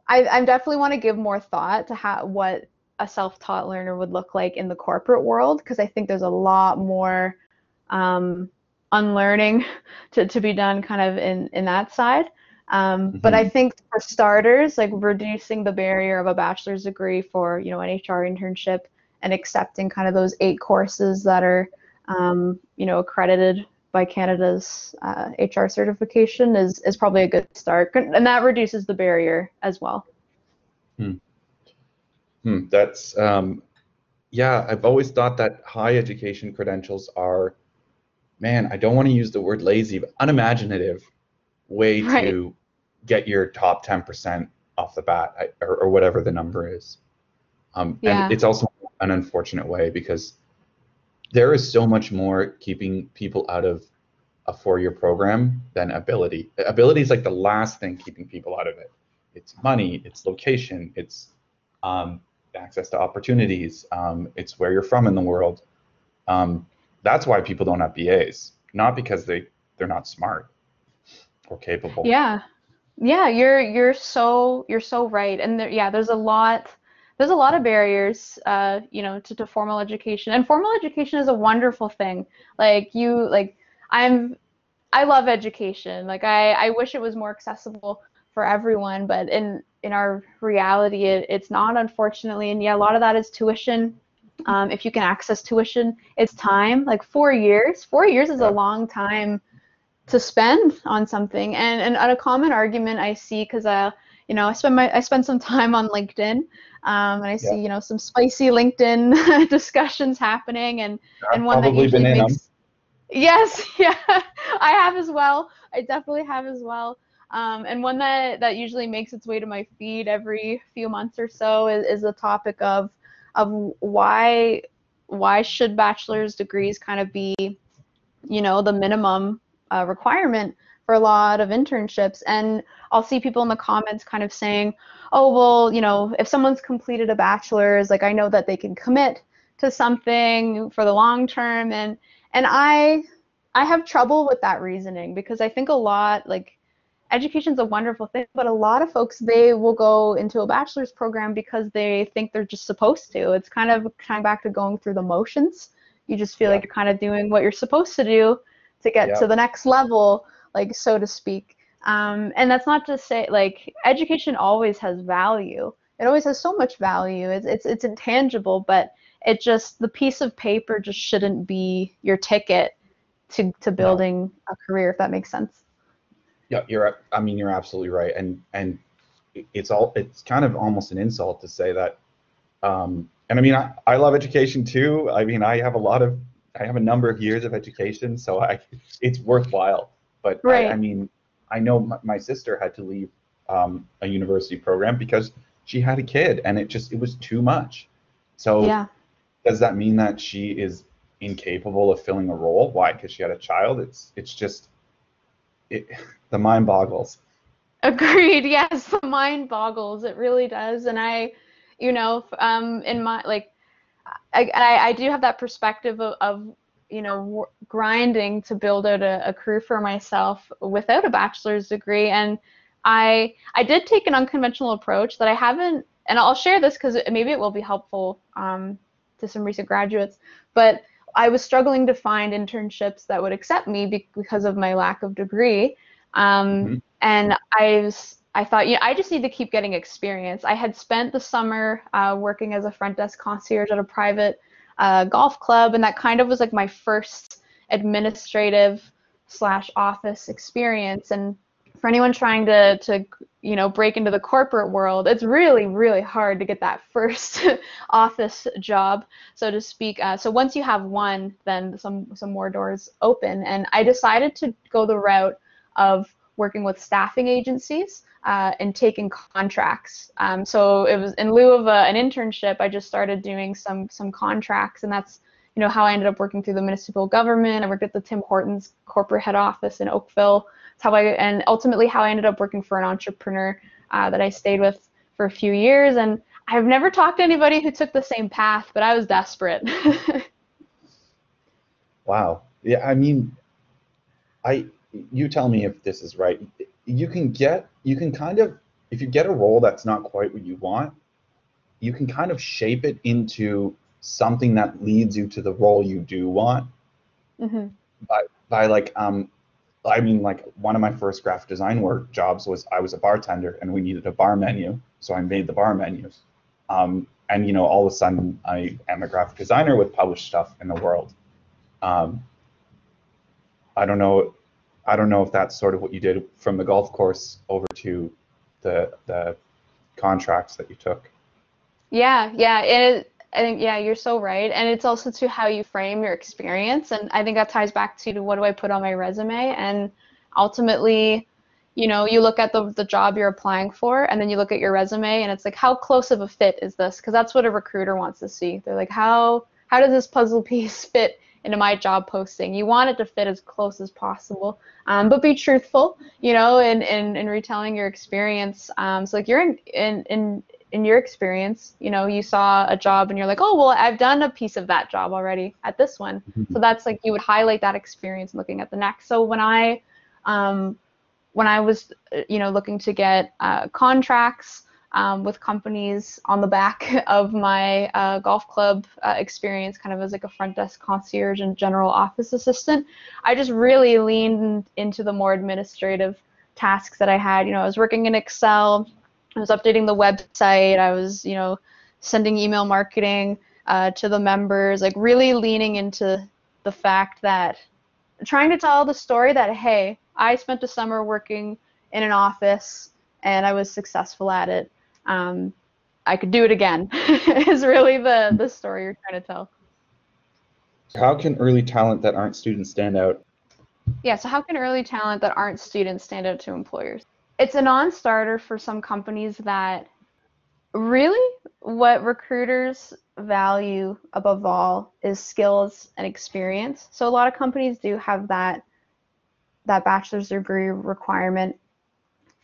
definitely want to give more thought to what a self-taught learner would look like in the corporate world, because I think there's a lot more unlearning to be done kind of in that side. But I think for starters, like reducing the barrier of a bachelor's degree for, you know, an HR internship and accepting kind of those 8 courses that are, you know, accredited by Canada's HR certification is probably a good start. And that reduces the barrier as well. That's, yeah, I've always thought that high education credentials are, man, I don't want to use the word lazy, but unimaginative way to get your top 10% off the bat, or whatever the number is. And it's also an unfortunate way, because there is so much more keeping people out of a four-year program than ability. Ability is like the last thing keeping people out of it. It's money, it's location, it's access to opportunities, it's where you're from in the world. That's why people don't have BAs, not because they're not smart or capable. Yeah, you're so right. And there's a lot of barriers, you know, to formal education. And formal education is a wonderful thing. I love education. Like I wish it was more accessible for everyone, but in our reality, it's not, unfortunately. And yeah, a lot of that is tuition. If you can access tuition, it's time. Like 4 years. 4 years is a long time to spend on something. And a common argument I see, because you know, I spend some time on LinkedIn, and I see, you know, some spicy LinkedIn discussions happening, and one that usually makes. Yes, I have as well. I definitely have as well. And one that usually makes its way to my feed every few months or so is the topic of why should bachelor's degrees kind of be, you know, the minimum requirement for a lot of internships. And I'll see people in the comments kind of saying, oh, well, you know, if someone's completed a bachelor's, like I know that they can commit to something for the long term. And I have trouble with that reasoning, because I think a lot, like, education's a wonderful thing, but a lot of folks, they will go into a bachelor's program because they think they're just supposed to. It's kind of coming back to going through the motions. You just feel like you're kind of doing what you're supposed to do to get to the next level, like, so to speak. And that's not to say, like, education always has value. It always has so much value. It's intangible, but it just, the piece of paper just shouldn't be your ticket to building a career, if that makes sense. Yeah, you're absolutely right, and it's kind of almost an insult to say that. And I mean, I love education too. I mean, I have a number of years of education, so it's worthwhile. But I mean, I know my sister had to leave a university program because she had a kid, and it was too much. So does that mean that she is incapable of filling a role? Why? Because she had a child? It's just. The mind boggles. Agreed. Yes, the mind boggles. It really does. And I, you know, in my, like, I do have that perspective of you know, grinding to build out a career for myself without a bachelor's degree. And I did take an unconventional approach that I haven't, and I'll share this because maybe it will be helpful to some recent graduates, but I was struggling to find internships that would accept me because of my lack of degree. And I thought, you know, I just need to keep getting experience. I had spent the summer working as a front desk concierge at a private golf club, and that kind of was like my first administrative slash office experience. And for anyone trying to you know, break into the corporate world, it's really, really hard to get that first office job, so to speak. So once you have one, then some more doors open. And I decided to go the route of working with staffing agencies and taking contracts. So it was in lieu of an internship, I just started doing some contracts, and that's, you know, how I ended up working through the municipal government. I worked at the Tim Hortons corporate head office in Oakville. That's how I, and ultimately how I ended up working for an entrepreneur that I stayed with for a few years. And I've never talked to anybody who took the same path, but I was desperate. Wow. Yeah, I mean, you tell me if this is right. You can kind of, if you get a role that's not quite what you want, you can kind of shape it into something that leads you to the role you do want. Mm-hmm. Like one of my first graphic design work jobs was, I was a bartender and we needed a bar menu, so I made the bar menus. And you know, all of a sudden I am a graphic designer with published stuff in the world. I don't know if that's sort of what you did from the golf course over to the contracts that you took. Yeah, I think, yeah, you're so right. And it's also to how you frame your experience. And I think that ties back to what do I put on my resume? And ultimately, you know, you look at the job you're applying for, and then you look at your resume, and it's like, how close of a fit is this? Because that's what a recruiter wants to see. They're like, how does this puzzle piece fit into my job posting? You want it to fit as close as possible, but be truthful, you know, in retelling your experience. So like you're in your experience, you know, you saw a job and you're like, oh, well, I've done a piece of that job already at this one. Mm-hmm. So that's like, you would highlight that experience looking at the next. So when I was, you know, looking to get contracts with companies on the back of my golf club experience, kind of as like a front desk concierge and general office assistant, I just really leaned into the more administrative tasks that I had. You know, I was working in Excel, I was updating the website, I was, you know, sending email marketing to the members, like really leaning into the fact that trying to tell the story that, hey, I spent a summer working in an office and I was successful at it. I could do it again is really the story you're trying to tell. How can early talent that aren't students stand out? Yeah, so how can early talent that aren't students stand out to employers? It's a non-starter for some companies that really what recruiters value above all is skills and experience. So a lot of companies do have that bachelor's degree requirement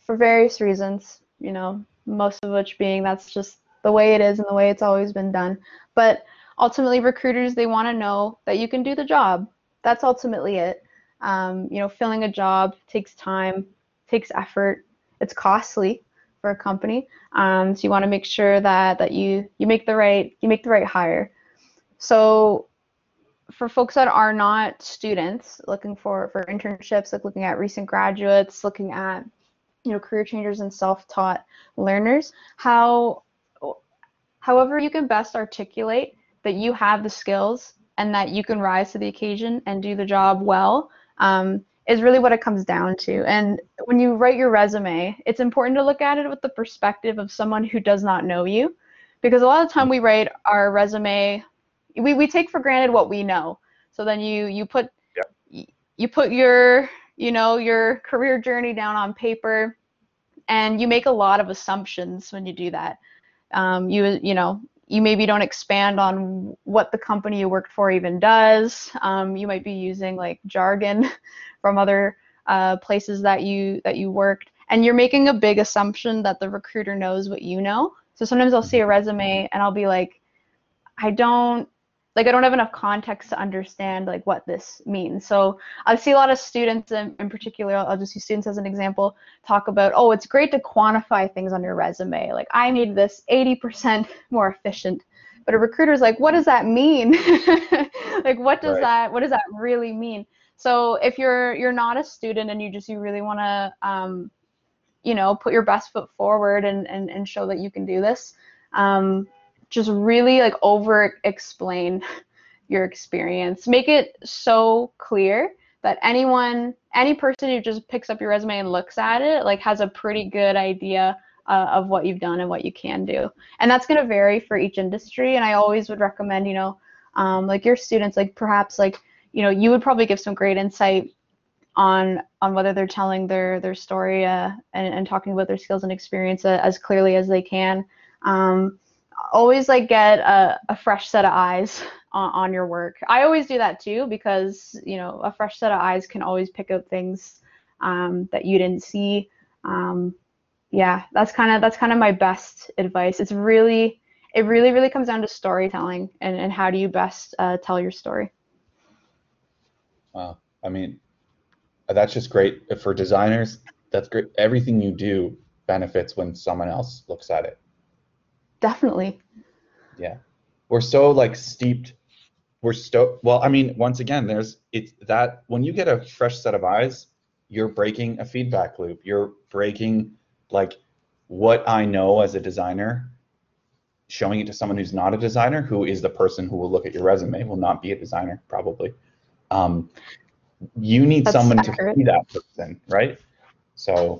for various reasons, you know, most of which being that's just the way it is and the way it's always been done. But ultimately recruiters, they want to know that you can do the job. That's ultimately it. You know, filling a job takes time, takes effort, it's costly for a company. So you want to make sure that you make the right hire. So for folks that are not students looking for internships, like looking at recent graduates, looking at, you know, career changers and self-taught learners, however you can best articulate that you have the skills and that you can rise to the occasion and do the job well, is really what it comes down to. And when you write your resume, it's important to look at it with the perspective of someone who does not know you, because a lot of the time we write our resume, we take for granted what we know. So then you put your, you know, your career journey down on paper, and you make a lot of assumptions when you do that. You maybe don't expand on what the company you worked for even does. You might be using like jargon from other places that you worked, and you're making a big assumption that the recruiter knows what you know. So sometimes I'll see a resume and I'll be like, I don't have enough context to understand like what this means. So I see a lot of students, in particular, I'll just use students as an example, talk about, oh, it's great to quantify things on your resume. Like, I made this 80% more efficient. But a recruiter's like, what does that mean? Like, what does that really mean? So if you're not a student and you really want to, you know, put your best foot forward and show that you can do this, just really like over explain your experience. Make it so clear But any person who just picks up your resume and looks at it, like, has a pretty good idea of what you've done and what you can do. And that's going to vary for each industry. And I always would recommend, you know, like, your students, like, perhaps, like, you know, you would probably give some great insight on whether they're telling their story and talking about their skills and experience as clearly as they can. Always, like, get a fresh set of eyes on your work. I always do that too, because, you know, a fresh set of eyes can always pick up things that you didn't see. Yeah, that's kind of my best advice. It's really, it really, really comes down to storytelling and how do you best tell your story. Wow, I mean, that's just great for designers. That's great. Everything you do benefits when someone else looks at it. Definitely. Yeah, we're so, like, steeped. We're so, well, I mean, once again, it's that when you get a fresh set of eyes, you're breaking a feedback loop. You're breaking, like, what I know as a designer, showing it to someone who's not a designer, who is the person who will look at your resume, will not be a designer probably. You need someone to be that person, right? So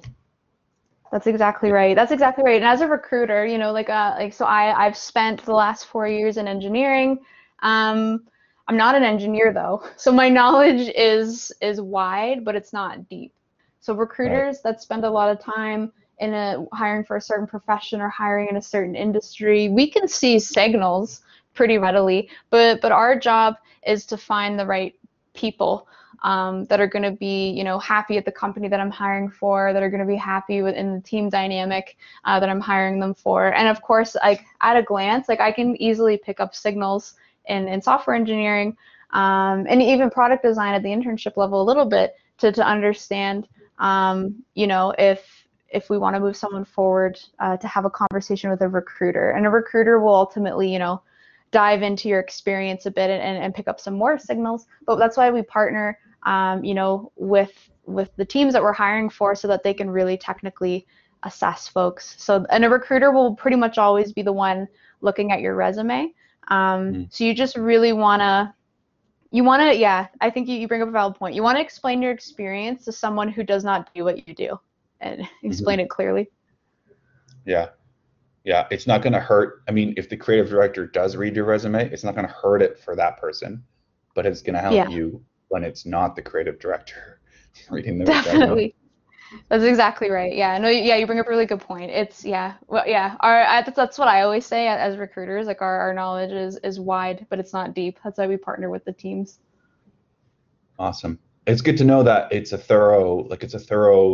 that's exactly right. That's exactly right. And as a recruiter, you know, like, so I've spent the last 4 years in engineering. I'm not an engineer though, so my knowledge is wide, but it's not deep. So recruiters that spend a lot of time in hiring for a certain profession or hiring in a certain industry, we can see signals pretty readily. But our job is to find the right people that are going to be, you know, happy at the company that I'm hiring for, that are going to be happy within the team dynamic that I'm hiring them for. And of course, like, at a glance, like, I can easily pick up signals in software engineering and even product design at the internship level a little bit to understand, you know, if we want to move someone forward to have a conversation with a recruiter. And a recruiter will ultimately, you know, dive into your experience a bit and pick up some more signals. But that's why we partner, you know, with the teams that we're hiring for, so that they can really technically assess folks. So, and a recruiter will pretty much always be the one looking at your resume. So you just really wanna, yeah, I think you bring up a valid point. You wanna explain your experience to someone who does not do what you do, and explain it clearly. Yeah. Yeah, it's not going to hurt. I mean, if the creative director does read your resume, it's not going to hurt it for that person, but it's going to help you when it's not the creative director reading the resume. Definitely. That's exactly right. Yeah, no, yeah, you bring up a really good point. It's, yeah, well, yeah, that's what I always say as recruiters, like, our knowledge is wide, but it's not deep. That's why we partner with the teams. Awesome. It's good to know that it's a thorough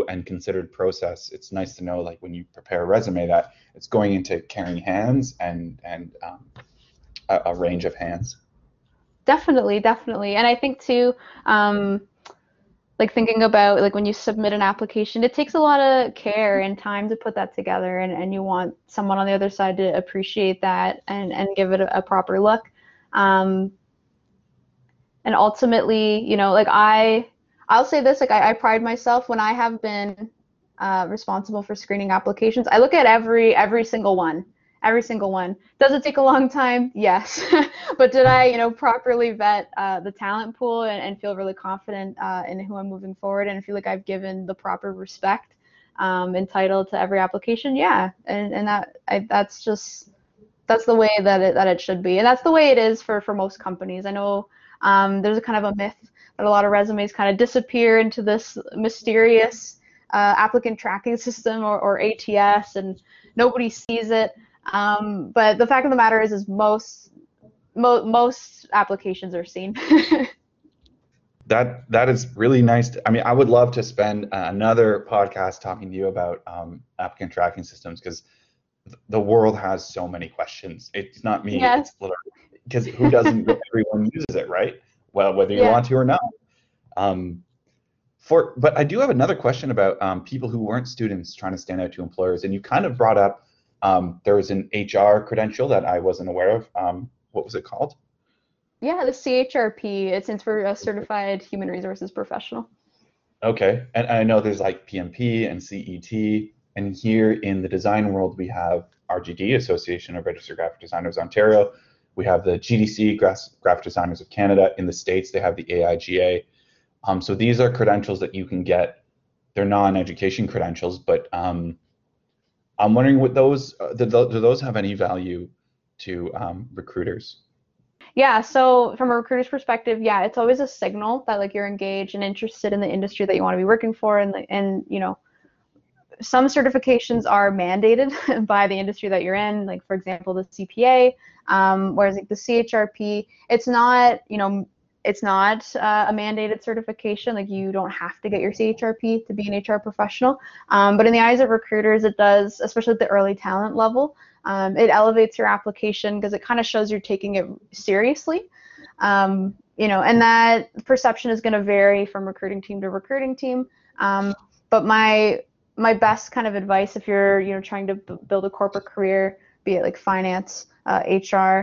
and considered process. It's nice to know, like, when you prepare a resume, that it's going into caring hands and a range of hands. Definitely, definitely. And I think too, like, thinking about, like, when you submit an application, it takes a lot of care and time to put that together, and you want someone on the other side to appreciate that and give it a proper look. And ultimately, you know, like, I'll say this, like, I pride myself when I have been responsible for screening applications. I look at every single one. Does it take a long time? Yes. But did I, you know, properly vet the talent pool and feel really confident in who I'm moving forward, and feel like I've given the proper respect entitled to every application? Yeah. And that's the way that it should be. And that's the way it is for most companies. I know. There's a kind of a myth that a lot of resumes kind of disappear into this mysterious applicant tracking system or ATS, and nobody sees it. But the fact of the matter is most applications are seen. That is really nice. I mean, I would love to spend another podcast talking to you about applicant tracking systems, because the world has so many questions. It's not me. Yes. It's literally. Because who doesn't? Everyone uses it, right? Well, whether you want to or not. But I do have another question about people who weren't students trying to stand out to employers. And you kind of brought up there was an HR credential that I wasn't aware of. What was it called? Yeah, the CHRP. It stands for a Certified Human Resources Professional. Okay, and I know there's, like, PMP and CET, and here in the design world we have RGD, Association of Registered Graphic Designers Ontario. We have the GDC, Graphic Designers of Canada. In the States, they have the AIGA. So these are credentials that you can get. They're non-education credentials, but I'm wondering what those, do those have any value to recruiters? Yeah, so from a recruiter's perspective, yeah, it's always a signal that like you're engaged and interested in the industry that you want to be working for, and you know, some certifications are mandated by the industry that you're in, like for example the CPA, whereas like the CHRP, it's not, you know, it's not a mandated certification. Like you don't have to get your CHRP to be an HR professional, but in the eyes of recruiters, it does, especially at the early talent level. It elevates your application because it kind of shows you're taking it seriously, you know, and that perception is going to vary from recruiting team to recruiting team. But my best kind of advice, if you're, you know, trying to build a corporate career, be it like finance, HR,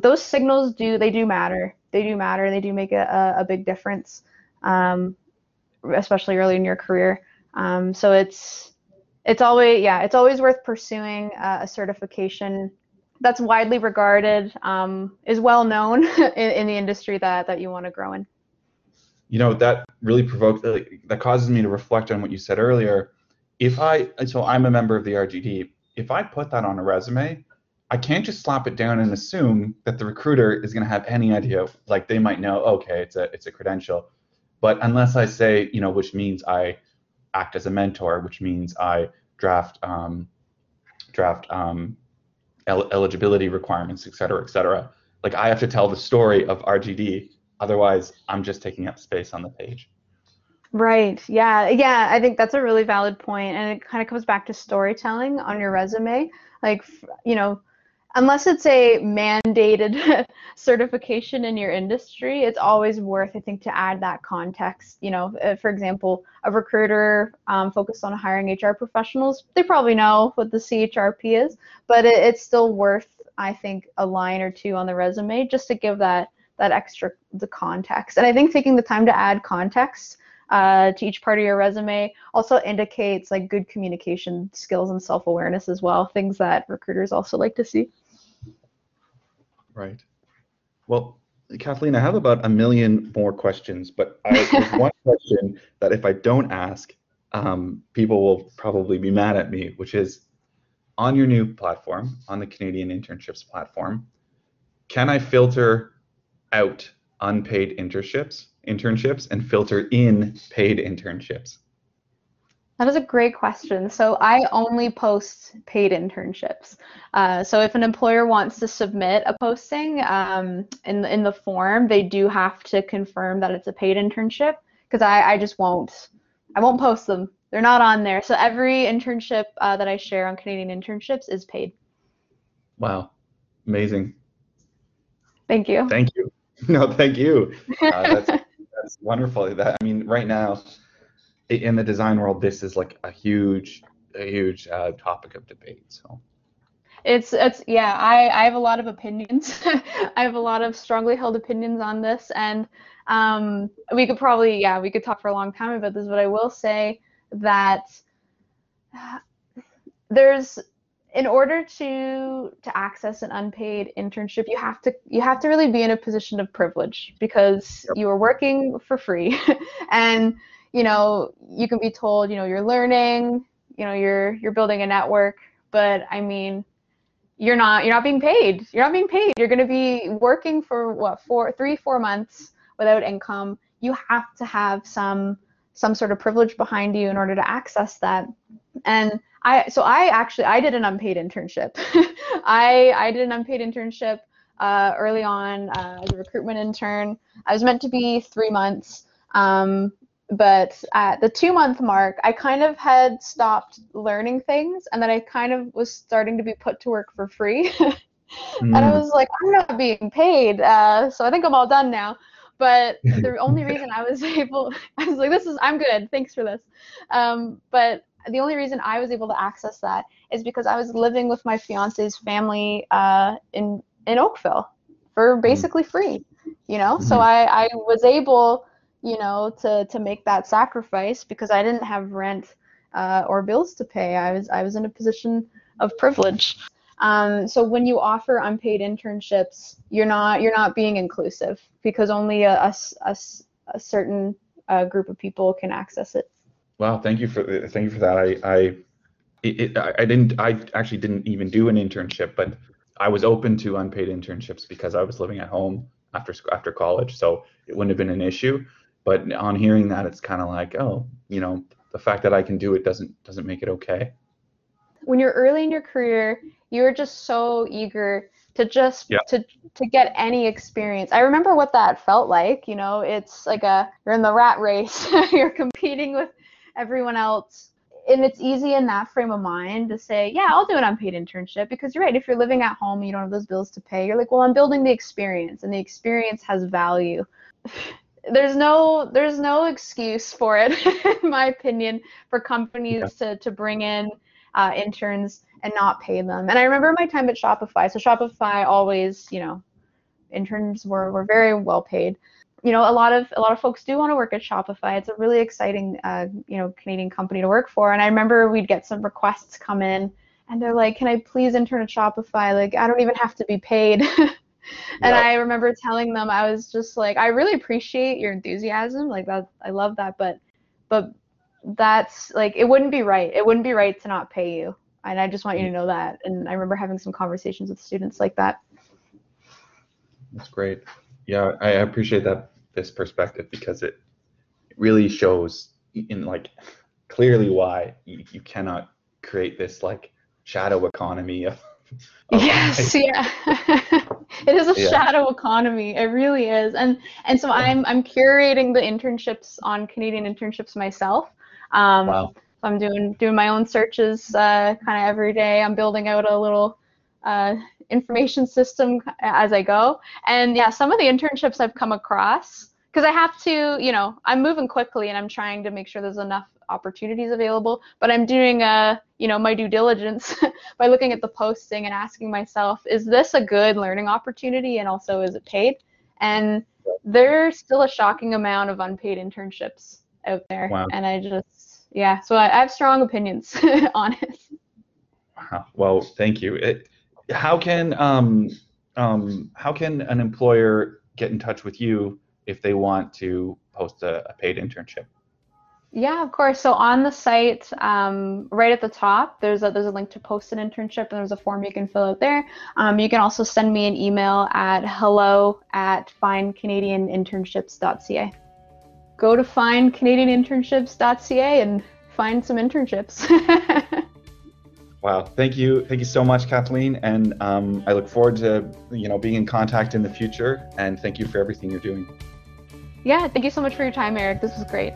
those signals do matter. They do matter, and they do make a big difference, especially early in your career. So it's always worth pursuing a certification that's widely regarded, is well known in the industry that you want to grow in. You know, that really provoked, that causes me to reflect on what you said earlier. So I'm a member of the RGD. If I put that on a resume, I can't just slap it down and assume that the recruiter is going to have any idea. Like they might know, okay, it's a credential, but unless I say, you know, which means I act as a mentor, which means I draft eligibility requirements, et cetera, et cetera. Like I have to tell the story of RGD, otherwise I'm just taking up space on the page. Right, yeah, I think that's a really valid point, and it kind of comes back to storytelling on your resume. Like, you know, unless it's a mandated certification in your industry, it's always worth, I think, to add that context. You know, for example, a recruiter focused on hiring HR professionals, they probably know what the CHRP is, but it's still worth, I think, a line or two on the resume just to give that extra, the context. And I think taking the time to add context to each part of your resume also indicates like good communication skills and self-awareness as well, things that recruiters also like to see. Right. Well, Kathleen, I have about 1 million more questions, but there's one question that if I don't ask, people will probably be mad at me, which is, on your new platform, on the Canadian Internships platform, can I filter out unpaid internships and filter in paid internships? That is a great question. So I only post paid internships. So if an employer wants to submit a posting in the form, they do have to confirm that it's a paid internship, because I just won't post them. They're not on there. So every internship that I share on Canadian Internships is paid. Wow, amazing. Thank you. Thank you. No, thank you. That's wonderful. I mean, right now in the design world, this is like a huge topic of debate. So it's yeah. I have a lot of opinions. I have a lot of strongly held opinions on this, and we could probably we could talk for a long time about this. But I will say that there's, in order to access an unpaid internship, you have to really be in a position of privilege, because yep, you are working for free, and you know, you can be told, you know, you're learning, you know, you're building a network, but I mean, you're not being paid. You're not being paid. You're going to be working for what, 4 months without income. You have to have some sort of privilege behind you in order to access that. And I did an unpaid internship. I did an unpaid internship early on as a recruitment intern. I was meant to be 3 months, but at the 2-month mark, I kind of had stopped learning things, and then I kind of was starting to be put to work for free. And I was like, I'm not being paid, so I think I'm all done now. But the only reason I was like, I'm good, thanks for this. But the only reason I was able to access that is because I was living with my fiance's family in Oakville for basically free, you know? Mm-hmm. So I was able, you know, to make that sacrifice because I didn't have rent or bills to pay. I was in a position of privilege. So when you offer unpaid internships, you're not being inclusive, because only a certain group of people can access it. Wow, thank you for that. I actually didn't even do an internship, but I was open to unpaid internships because I was living at home after college, so it wouldn't have been an issue. But on hearing that, it's kind of like, oh, you know, the fact that I can do it doesn't make it okay. When you're early in your career, you're just so eager to to get any experience. I remember what that felt like. You know, it's like you're in the rat race, you're competing with everyone else. And it's easy in that frame of mind to say, yeah, I'll do an unpaid internship, because you're right. If you're living at home and you don't have those bills to pay, you're like, well, I'm building the experience, and the experience has value. There's no excuse for it, in my opinion, for companies to bring in interns and not pay them. And I remember my time at Shopify. So Shopify always, you know, interns were very well paid. You know, a lot of folks do want to work at Shopify. It's a really exciting, you know, Canadian company to work for. And I remember we'd get some requests come in, and they're like, "Can I please intern at Shopify? Like, I don't even have to be paid." And I remember telling them, I was just like, I really appreciate your enthusiasm. Like that, I love that. But that's like, it wouldn't be right. It wouldn't be right to not pay you. And I just want you to know that. And I remember having some conversations with students like that. That's great. Yeah, I appreciate that, this perspective, because it really shows in like clearly why you cannot create this like shadow economy of yes, life. Yeah. It is a shadow economy. It really is. And so I'm curating the internships on Canadian Internships myself. Wow. So I'm doing my own searches kind of every day. I'm building out a little information system as I go. And yeah, some of the internships I've come across, because I have to, you know, I'm moving quickly and I'm trying to make sure there's enough opportunities available, but I'm doing you know, my due diligence by looking at the posting and asking myself, is this a good learning opportunity, and also is it paid? And there's still a shocking amount of unpaid internships out there. Wow. And I just, yeah, so I have strong opinions on it. Wow. Well, thank you. How can an employer get in touch with you if they want to post a paid internship? Yeah, of course. So on the site, right at the top, there's a link to post an internship, and there's a form you can fill out there. You can also send me an email at hello@findcanadianinternships.ca. Go to findcanadianinternships.ca and find some internships. Wow. Thank you so much, Kathleen. And I look forward to, you know, being in contact in the future. And thank you for everything you're doing. Yeah. Thank you so much for your time, Eric. This was great.